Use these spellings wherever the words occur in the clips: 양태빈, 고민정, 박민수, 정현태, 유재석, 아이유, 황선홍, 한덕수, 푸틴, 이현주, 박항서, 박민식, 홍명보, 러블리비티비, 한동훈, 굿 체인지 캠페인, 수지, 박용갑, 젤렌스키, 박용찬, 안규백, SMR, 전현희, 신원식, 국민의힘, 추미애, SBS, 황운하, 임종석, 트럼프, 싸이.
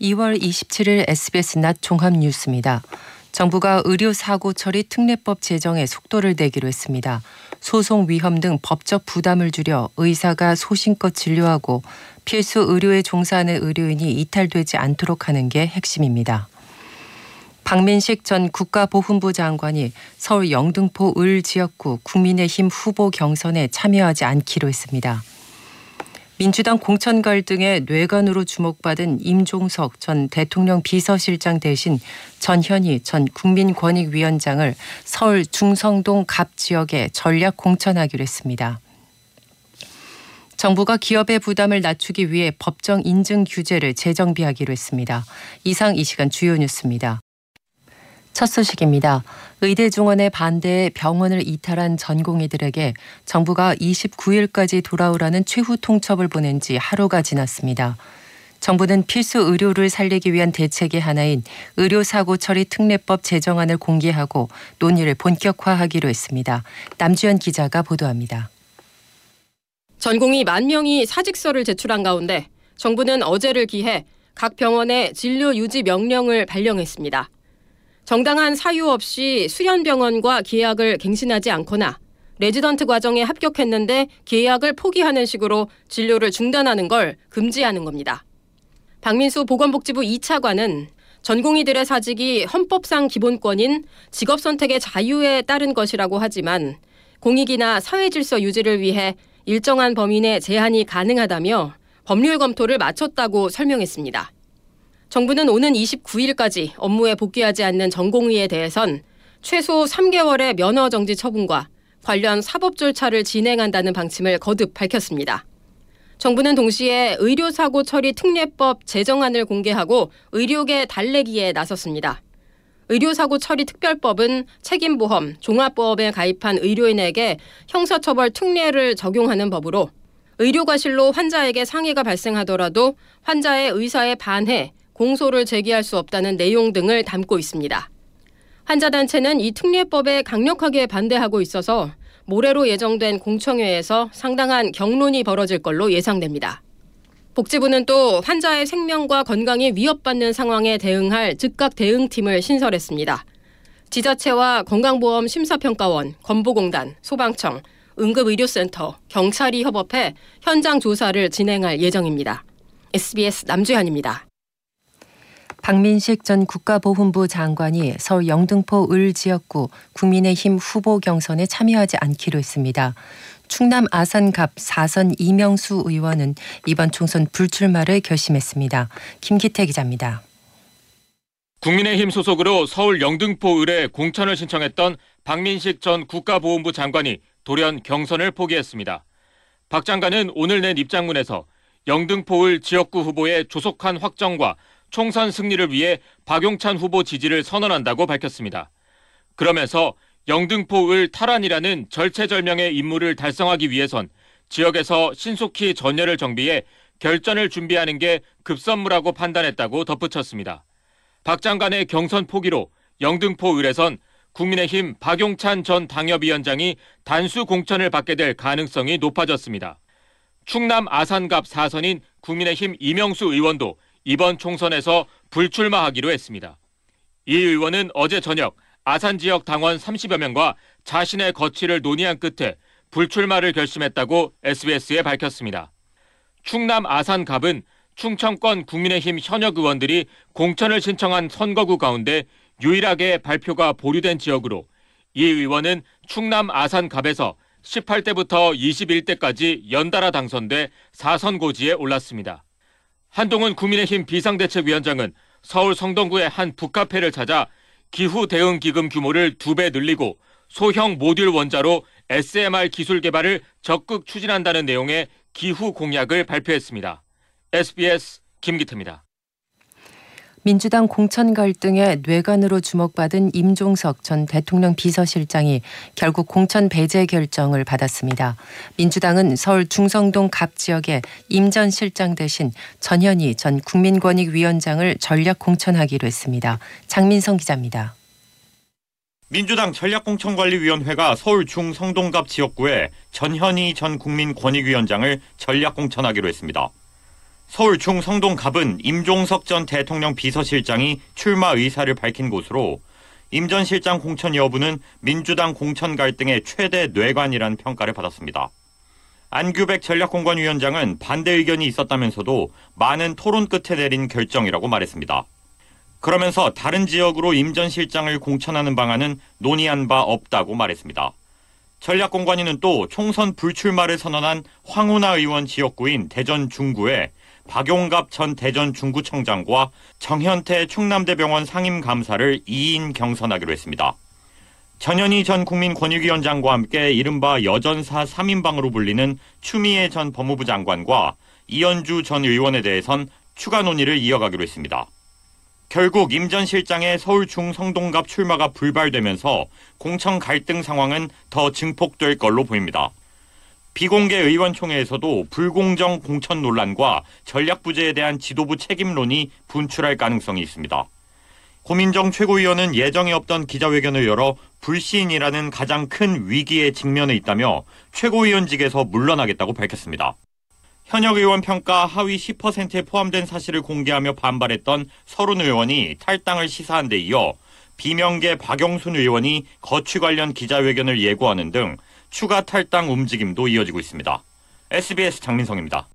2월 27일 SBS 낮 종합뉴스입니다. 정부가 의료사고 처리 특례법 제정에 속도를 내기로 했습니다. 소송 위험 등 법적 부담을 줄여 의사가 소신껏 진료하고 필수 의료에 종사하는 의료인이 이탈되지 않도록 하는 게 핵심입니다. 박민식 전 국가보훈부 장관이 서울 영등포 을 지역구 국민의힘 후보 경선에 참여하지 않기로 했습니다. 민주당 공천 갈등에 뇌관으로 주목받은 임종석 전 대통령 비서실장 대신 전현희 전 국민권익위원장을 서울 중성동 갑 지역에 전략 공천하기로 했습니다. 정부가 기업의 부담을 낮추기 위해 법정 인증 규제를 재정비하기로 했습니다. 이상 이 시간 주요 뉴스입니다. 첫 소식입니다. 의대 중원의 반대에 병원을 이탈한 전공의들에게 정부가 29일까지 돌아오라는 최후 통첩을 보낸 지 하루가 지났습니다. 정부는 필수 의료를 살리기 위한 대책의 하나인 의료사고 처리 특례법 제정안을 공개하고 논의를 본격화하기로 했습니다. 남주현 기자가 보도합니다. 전공의 1만 명이 사직서를 제출한 가운데 정부는 어제를 기해 각 병원에 진료 유지 명령을 발령했습니다. 정당한 사유 없이 수련병원과 계약을 갱신하지 않거나 레지던트 과정에 합격했는데 계약을 포기하는 식으로 진료를 중단하는 걸 금지하는 겁니다. 박민수 보건복지부 2차관은 전공의들의 사직이 헌법상 기본권인 직업선택의 자유에 따른 것이라고 하지만 공익이나 사회질서 유지를 위해 일정한 범위 내 제한이 가능하다며 법률 검토를 마쳤다고 설명했습니다. 정부는 오는 29일까지 업무에 복귀하지 않는 전공의에 대해선 최소 3개월의 면허 정지 처분과 관련 사법 절차를 진행한다는 방침을 거듭 밝혔습니다. 정부는 동시에 의료사고 처리 특례법 제정안을 공개하고 의료계 달래기에 나섰습니다. 의료사고 처리 특별법은 책임보험, 종합보험에 가입한 의료인에게 형사처벌 특례를 적용하는 법으로 의료과실로 환자에게 상해가 발생하더라도 환자의 의사에 반해 공소를 제기할 수 없다는 내용 등을 담고 있습니다. 환자단체는 이 특례법에 강력하게 반대하고 있어서 모레로 예정된 공청회에서 상당한 격론이 벌어질 걸로 예상됩니다. 복지부는 또 환자의 생명과 건강이 위협받는 상황에 대응할 즉각 대응팀을 신설했습니다. 지자체와 건강보험심사평가원, 건보공단, 소방청, 응급의료센터, 경찰이 협업해 현장 조사를 진행할 예정입니다. SBS 남주현입니다. 박민식 전 국가보훈부 장관이 서울 영등포 을 지역구 국민의힘 후보 경선에 참여하지 않기로 했습니다. 충남 아산갑 4선 이명수 의원은 이번 총선 불출마를 결심했습니다. 김기태 기자입니다. 국민의힘 소속으로 서울 영등포 을에 공천을 신청했던 박민식 전 국가보훈부 장관이 돌연 경선을 포기했습니다. 박 장관은 오늘 낸 입장문에서 영등포 을 지역구 후보의 조속한 확정과 총선 승리를 위해 박용찬 후보 지지를 선언한다고 밝혔습니다. 그러면서 영등포 을 탈환이라는 절체절명의 임무를 달성하기 위해선 지역에서 신속히 전열을 정비해 결전을 준비하는 게 급선무라고 판단했다고 덧붙였습니다. 박 장관의 경선 포기로 영등포 을에선 국민의힘 박용찬 전 당협위원장이 단수 공천을 받게 될 가능성이 높아졌습니다. 충남 아산갑 4선인 국민의힘 이명수 의원도 이번 총선에서 불출마하기로 했습니다. 이 의원은 어제 저녁 아산 지역 당원 30여 명과 자신의 거취를 논의한 끝에 불출마를 결심했다고 SBS에 밝혔습니다. 충남 아산갑은 충청권 국민의힘 현역 의원들이 공천을 신청한 선거구 가운데 유일하게 발표가 보류된 지역으로 이 의원은 충남 아산갑에서 18대부터 21대까지 연달아 당선돼 4선 고지에 올랐습니다. 한동훈 국민의힘 비상대책위원장은 서울 성동구의 한 북카페를 찾아 기후 대응 기금 규모를 2배 늘리고 소형 모듈 원자로 SMR 기술 개발을 적극 추진한다는 내용의 기후 공약을 발표했습니다. SBS 김기태입니다. 민주당 공천 갈등에 뇌관으로 주목받은 임종석 전 대통령 비서실장이 결국 공천 배제 결정을 받았습니다. 민주당은 서울 중성동 갑 지역에 임 전 실장 대신 전현희 전 국민권익위원장을 전략 공천하기로 했습니다. 장민성 기자입니다. 민주당 전략공천관리위원회가 서울 중성동갑 지역구에 전현희 전 국민권익위원장을 전략 공천하기로 했습니다. 서울 충성동갑은 임종석 전 대통령 비서실장이 출마 의사를 밝힌 곳으로 임 전 실장 공천 여부는 민주당 공천 갈등의 최대 뇌관이란 평가를 받았습니다. 안규백 전략공관위원장은 반대 의견이 있었다면서도 많은 토론 끝에 내린 결정이라고 말했습니다. 그러면서 다른 지역으로 임 전 실장을 공천하는 방안은 논의한 바 없다고 말했습니다. 전략공관위는 또 총선 불출마를 선언한 황운하 의원 지역구인 대전 중구에 박용갑 전 대전 중구청장과 정현태 충남대병원 상임감사를 2인 경선하기로 했습니다. 전현희 전 국민권익위원장과 함께 이른바 여전사 3인방으로 불리는 추미애 전 법무부 장관과 이현주 전 의원에 대해선 추가 논의를 이어가기로 했습니다. 결국 임 전 실장의 서울 중성동갑 출마가 불발되면서 공천 갈등 상황은 더 증폭될 걸로 보입니다. 비공개 의원총회에서도 불공정 공천 논란과 전략부재에 대한 지도부 책임론이 분출할 가능성이 있습니다. 고민정 최고위원은 예정에 없던 기자회견을 열어 불시인이라는 가장 큰 위기에 직면해 있다며 최고위원직에서 물러나겠다고 밝혔습니다. 현역 의원 평가 하위 10%에 포함된 사실을 공개하며 반발했던 설훈 의원이 탈당을 시사한 데 이어 비명계 박영순 의원이 거취 관련 기자회견을 예고하는 등 추가 탈당 움직임도 이어지고 있습니다. SBS 장민성입니다.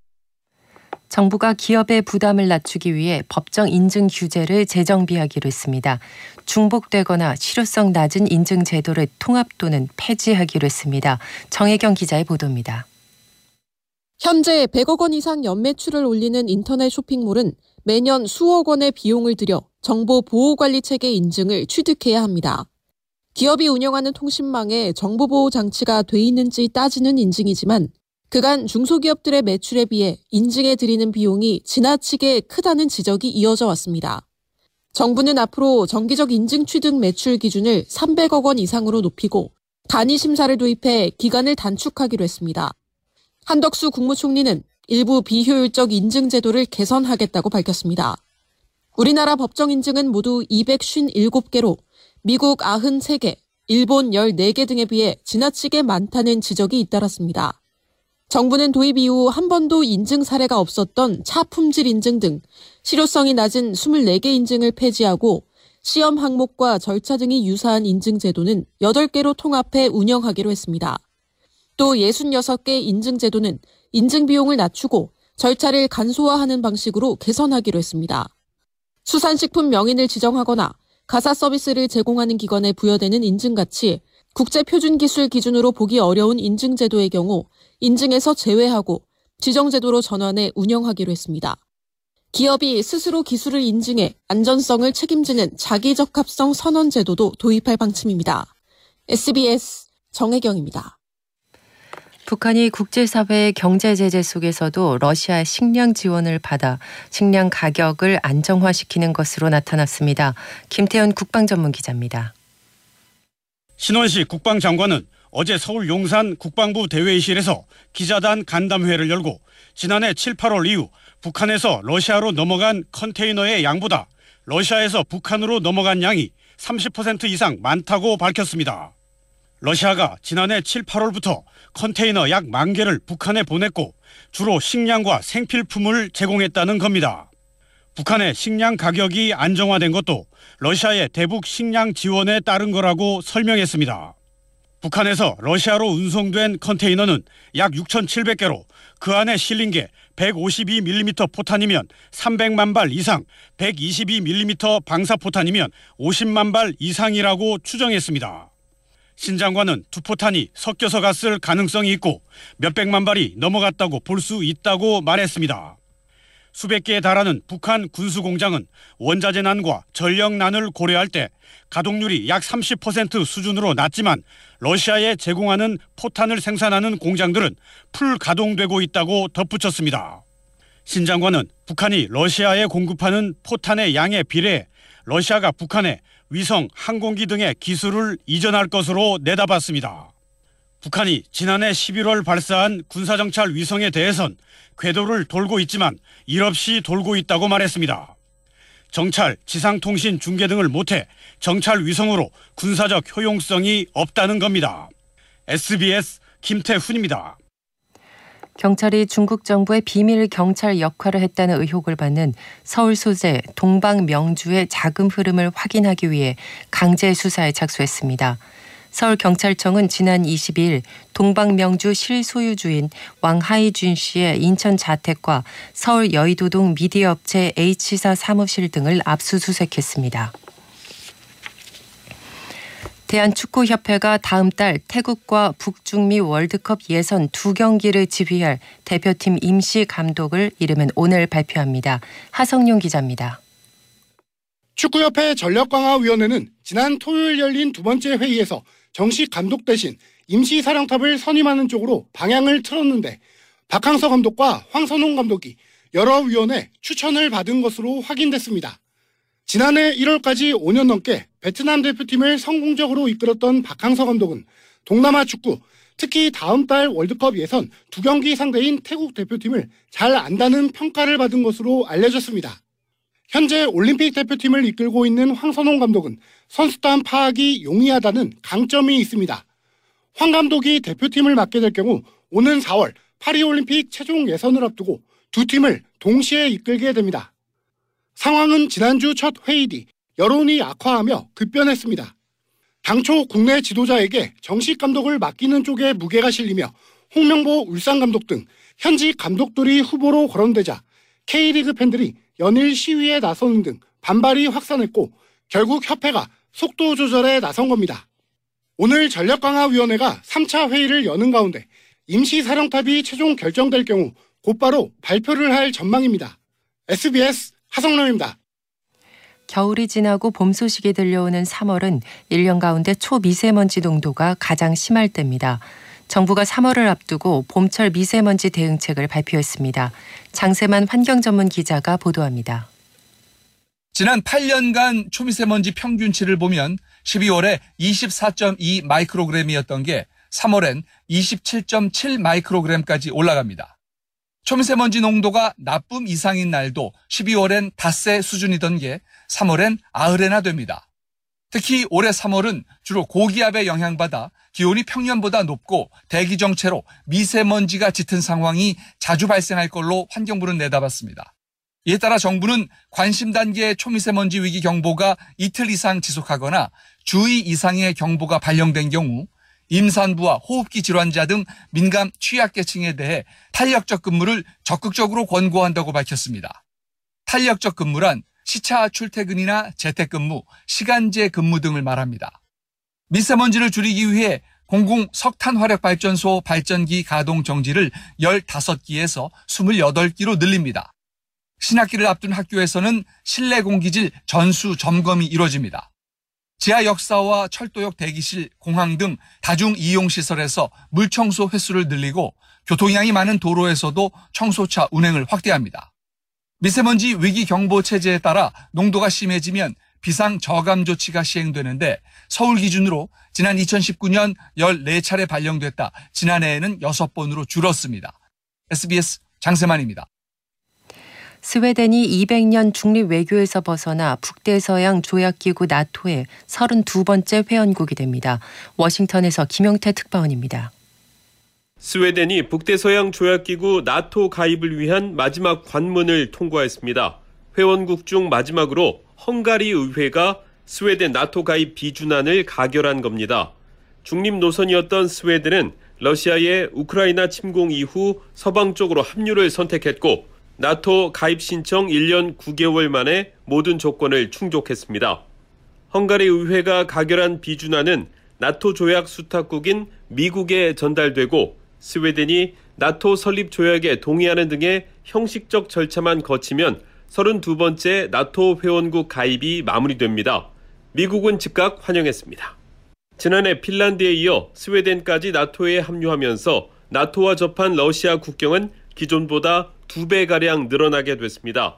정부가 기업의 부담을 낮추기 위해 법정 인증 규제를 재정비하기로 했습니다. 중복되거나 실효성 낮은 인증 제도를 통합 또는 폐지하기로 했습니다. 정혜경 기자의 보도입니다. 현재 100억 원 이상 연매출을 올리는 인터넷 쇼핑몰은 매년 수억 원의 비용을 들여 정보보호관리체계 인증을 취득해야 합니다. 기업이 운영하는 통신망에 정보보호 장치가 돼 있는지 따지는 인증이지만 그간 중소기업들의 매출에 비해 인증에 들이는 비용이 지나치게 크다는 지적이 이어져 왔습니다. 정부는 앞으로 정기적 인증 취득 매출 기준을 300억 원 이상으로 높이고 간이 심사를 도입해 기간을 단축하기로 했습니다. 한덕수 국무총리는 일부 비효율적 인증 제도를 개선하겠다고 밝혔습니다. 우리나라 법정 인증은 모두 257개로 미국 93개, 일본 14개 등에 비해 지나치게 많다는 지적이 잇따랐습니다. 정부는 도입 이후 한 번도 인증 사례가 없었던 차 품질 인증 등 실효성이 낮은 24개 인증을 폐지하고 시험 항목과 절차 등이 유사한 인증 제도는 8개로 통합해 운영하기로 했습니다. 또 66개 인증 제도는 인증 비용을 낮추고 절차를 간소화하는 방식으로 개선하기로 했습니다. 수산식품 명인을 지정하거나 가사 서비스를 제공하는 기관에 부여되는 인증같이 국제표준기술 기준으로 보기 어려운 인증제도의 경우 인증에서 제외하고 지정제도로 전환해 운영하기로 했습니다. 기업이 스스로 기술을 인증해 안전성을 책임지는 자기적합성 선언제도도 도입할 방침입니다. SBS 정혜경입니다. 북한이 국제사회의 경제 제재 속에서도 러시아의 식량 지원을 받아 식량 가격을 안정화시키는 것으로 나타났습니다. 김태현 국방전문기자입니다. 신원식 국방장관은 어제 서울 용산 국방부 대회의실에서 기자단 간담회를 열고 지난해 7, 8월 이후 북한에서 러시아로 넘어간 컨테이너의 양보다 러시아에서 북한으로 넘어간 양이 30% 이상 많다고 밝혔습니다. 러시아가 지난해 7, 8월부터 컨테이너 약 1만 개를 북한에 보냈고 주로 식량과 생필품을 제공했다는 겁니다. 북한의 식량 가격이 안정화된 것도 러시아의 대북 식량 지원에 따른 거라고 설명했습니다. 북한에서 러시아로 운송된 컨테이너는 약 6,700개로 그 안에 실린 게 152mm 포탄이면 300만 발 이상, 122mm 방사포탄이면 50만 발 이상이라고 추정했습니다. 신 장관은 두 포탄이 섞여서 갔을 가능성이 있고 몇백만 발이 넘어갔다고 볼 수 있다고 말했습니다. 수백 개에 달하는 북한 군수공장은 원자재난과 전력난을 고려할 때 가동률이 약 30% 수준으로 낮지만 러시아에 제공하는 포탄을 생산하는 공장들은 풀 가동되고 있다고 덧붙였습니다. 신 장관은 북한이 러시아에 공급하는 포탄의 양에 비례해 러시아가 북한에 위성, 항공기 등의 기술을 이전할 것으로 내다봤습니다. 북한이 지난해 11월 발사한 군사정찰 위성에 대해선 궤도를 돌고 있지만 일 없이 돌고 있다고 말했습니다. 정찰, 지상통신 중계 등을 못해 정찰 위성으로 군사적 효용성이 없다는 겁니다. SBS 김태훈입니다. 경찰이 중국 정부의 비밀 경찰 역할을 했다는 의혹을 받는 서울 소재 동방 명주의 자금 흐름을 확인하기 위해 강제 수사에 착수했습니다. 서울경찰청은 지난 22일 동방명주 실소유주인 왕하이쥔 씨의 인천 자택과 서울 여의도동 미디어업체 H사 사무실 등을 압수수색했습니다. 대한축구협회가 다음 달 태국과 북중미 월드컵 예선 2경기를 지휘할 대표팀 임시 감독을 이름은 오늘 발표합니다. 하성룡 기자입니다. 축구협회 전력강화위원회는 지난 토요일 열린 두 번째 회의에서 정식 감독 대신 임시 사령탑을 선임하는 쪽으로 방향을 틀었는데, 박항서 감독과 황선홍 감독이 여러 위원회 추천을 받은 것으로 확인됐습니다. 지난해 1월까지 5년 넘게 베트남 대표팀을 성공적으로 이끌었던 박항서 감독은 동남아 축구, 특히 다음 달 월드컵 예선 2경기 상대인 태국 대표팀을 잘 안다는 평가를 받은 것으로 알려졌습니다. 현재 올림픽 대표팀을 이끌고 있는 황선홍 감독은 선수단 파악이 용이하다는 강점이 있습니다. 황 감독이 대표팀을 맡게 될 경우 오는 4월 파리올림픽 최종 예선을 앞두고 두 팀을 동시에 이끌게 됩니다. 상황은 지난주 첫 회의 뒤 여론이 악화하며 급변했습니다. 당초 국내 지도자에게 정식 감독을 맡기는 쪽에 무게가 실리며 홍명보 울산 감독 등 현지 감독들이 후보로 거론되자 K리그 팬들이 연일 시위에 나서는 등 반발이 확산했고, 결국 협회가 속도 조절에 나선 겁니다. 오늘 전력강화위원회가 3차 회의를 여는 가운데 임시사령탑이 최종 결정될 경우 곧바로 발표를 할 전망입니다. SBS 하성룡입니다. 겨울이 지나고 봄 소식이 들려오는 3월은 1년 가운데 초미세먼지 농도가 가장 심할 때입니다. 정부가 3월을 앞두고 봄철 미세먼지 대응책을 발표했습니다. 장세만 환경전문 기자가 보도합니다. 지난 8년간 초미세먼지 평균치를 보면 12월에 24.2 마이크로그램이었던 게 3월엔 27.7 마이크로그램까지 올라갑니다. 초미세먼지 농도가 나쁨 이상인 날도 12월엔 닷새 수준이던 게 3월엔 아흘에나 됩니다. 특히 올해 3월은 주로 고기압에 영향받아 기온이 평년보다 높고 대기 정체로 미세먼지가 짙은 상황이 자주 발생할 걸로 환경부는 내다봤습니다. 이에 따라 정부는 관심 단계의 초미세먼지 위기 경보가 이틀 이상 지속하거나 주의 이상의 경보가 발령된 경우 임산부와 호흡기 질환자 등 민감 취약계층에 대해 탄력적 근무를 적극적으로 권고한다고 밝혔습니다. 탄력적 근무란 시차 출퇴근이나 재택근무, 시간제 근무 등을 말합니다. 미세먼지를 줄이기 위해 공공석탄화력발전소 발전기 가동 정지를 15기에서 28기로 늘립니다. 신학기를 앞둔 학교에서는 실내 공기질 전수 점검이 이루어집니다. 지하 역사와 철도역 대기실, 공항 등 다중이용시설에서 물청소 횟수를 늘리고 교통량이 많은 도로에서도 청소차 운행을 확대합니다. 미세먼지 위기 경보 체제에 따라 농도가 심해지면 비상 저감 조치가 시행되는데, 서울 기준으로 지난 2019년 14차례 발령됐다 지난해에는 6번으로 줄었습니다. SBS 장세만입니다. 스웨덴이 200년 중립 외교에서 벗어나 북대서양 조약기구 나토의 32번째 회원국이 됩니다. 워싱턴에서 김영태 특파원입니다. 스웨덴이 북대서양 조약기구 나토 가입을 위한 마지막 관문을 통과했습니다. 회원국 중 마지막으로 헝가리 의회가 스웨덴 나토 가입 비준안을 가결한 겁니다. 중립 노선이었던 스웨덴은 러시아의 우크라이나 침공 이후 서방 쪽으로 합류를 선택했고, 나토 가입 신청 1년 9개월 만에 모든 조건을 충족했습니다. 헝가리 의회가 가결한 비준안은 나토 조약 수탁국인 미국에 전달되고, 스웨덴이 나토 설립 조약에 동의하는 등의 형식적 절차만 거치면 32번째 나토 회원국 가입이 마무리됩니다. 미국은 즉각 환영했습니다. 지난해 핀란드에 이어 스웨덴까지 나토에 합류하면서 나토와 접한 러시아 국경은 기존보다 2배가량 늘어나게 됐습니다.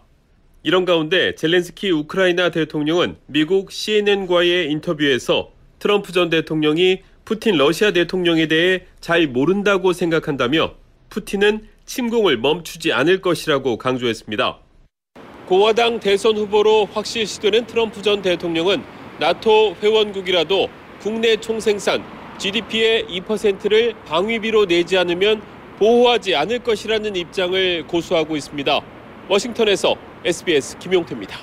이런 가운데 젤렌스키 우크라이나 대통령은 미국 CNN과의 인터뷰에서 트럼프 전 대통령이 푸틴 러시아 대통령에 대해 잘 모른다고 생각한다며 푸틴은 침공을 멈추지 않을 것이라고 강조했습니다. 공화당 대선 후보로 확실시되는 트럼프 전 대통령은 나토 회원국이라도 국내 총생산 GDP의 2%를 방위비로 내지 않으면 보호하지 않을 것이라는 입장을 고수하고 있습니다. 워싱턴에서 SBS 김용태입니다.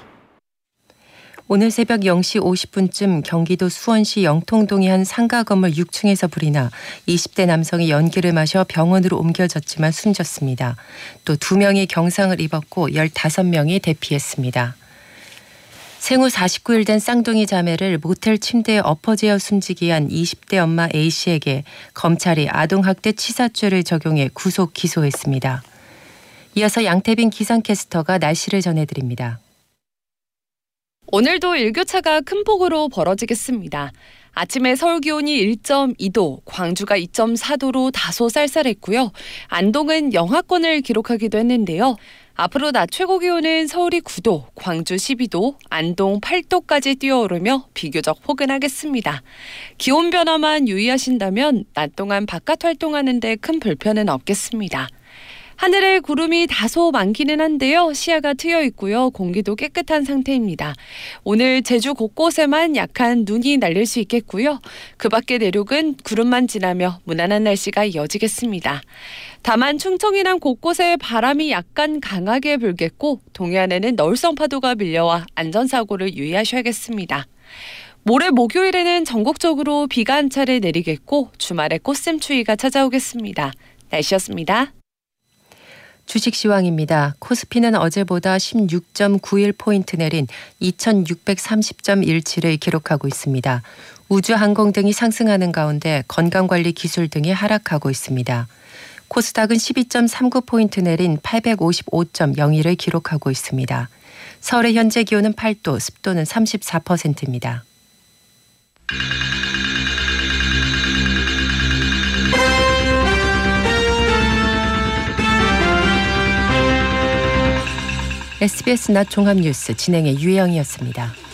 오늘 새벽 0시 50분쯤 경기도 수원시 영통동의 한 상가 건물 6층에서 불이 나 20대 남성이 연기를 마셔 병원으로 옮겨졌지만 숨졌습니다. 또 2명이 경상을 입었고 15명이 대피했습니다. 생후 49일 된 쌍둥이 자매를 모텔 침대에 엎어지어 숨지게 한 20대 엄마 A씨에게 검찰이 아동학대 치사죄를 적용해 구속 기소했습니다. 이어서 양태빈 기상캐스터가 날씨를 전해드립니다. 오늘도 일교차가 큰 폭으로 벌어지겠습니다. 아침에 서울 기온이 1.2도, 광주가 2.4도로 다소 쌀쌀했고요. 안동은 영하권을 기록하기도 했는데요. 앞으로 낮 최고 기온은 서울이 9도, 광주 12도, 안동 8도까지 뛰어오르며 비교적 포근하겠습니다. 기온 변화만 유의하신다면 낮 동안 바깥 활동하는 데 큰 불편은 없겠습니다. 하늘에 구름이 다소 많기는 한데요. 시야가 트여 있고요. 공기도 깨끗한 상태입니다. 오늘 제주 곳곳에만 약한 눈이 날릴 수 있겠고요. 그 밖의 내륙은 구름만 지나며 무난한 날씨가 이어지겠습니다. 다만 충청이랑 곳곳에 바람이 약간 강하게 불겠고 동해안에는 너울성 파도가 밀려와 안전사고를 유의하셔야겠습니다. 모레 목요일에는 전국적으로 비가 한 차례 내리겠고 주말에 꽃샘추위가 찾아오겠습니다. 날씨였습니다. 주식시황입니다. 코스피는 어제보다 16.91포인트 내린 2630.17을 기록하고 있습니다. 우주항공 등이 상승하는 가운데 건강관리기술 등이 하락하고 있습니다. 코스닥은 12.39포인트 내린 855.01을 기록하고 있습니다. 서울의 현재 기온은 8도, 습도는 34%입니다. SBS 낮 종합뉴스 진행의 유혜영이었습니다.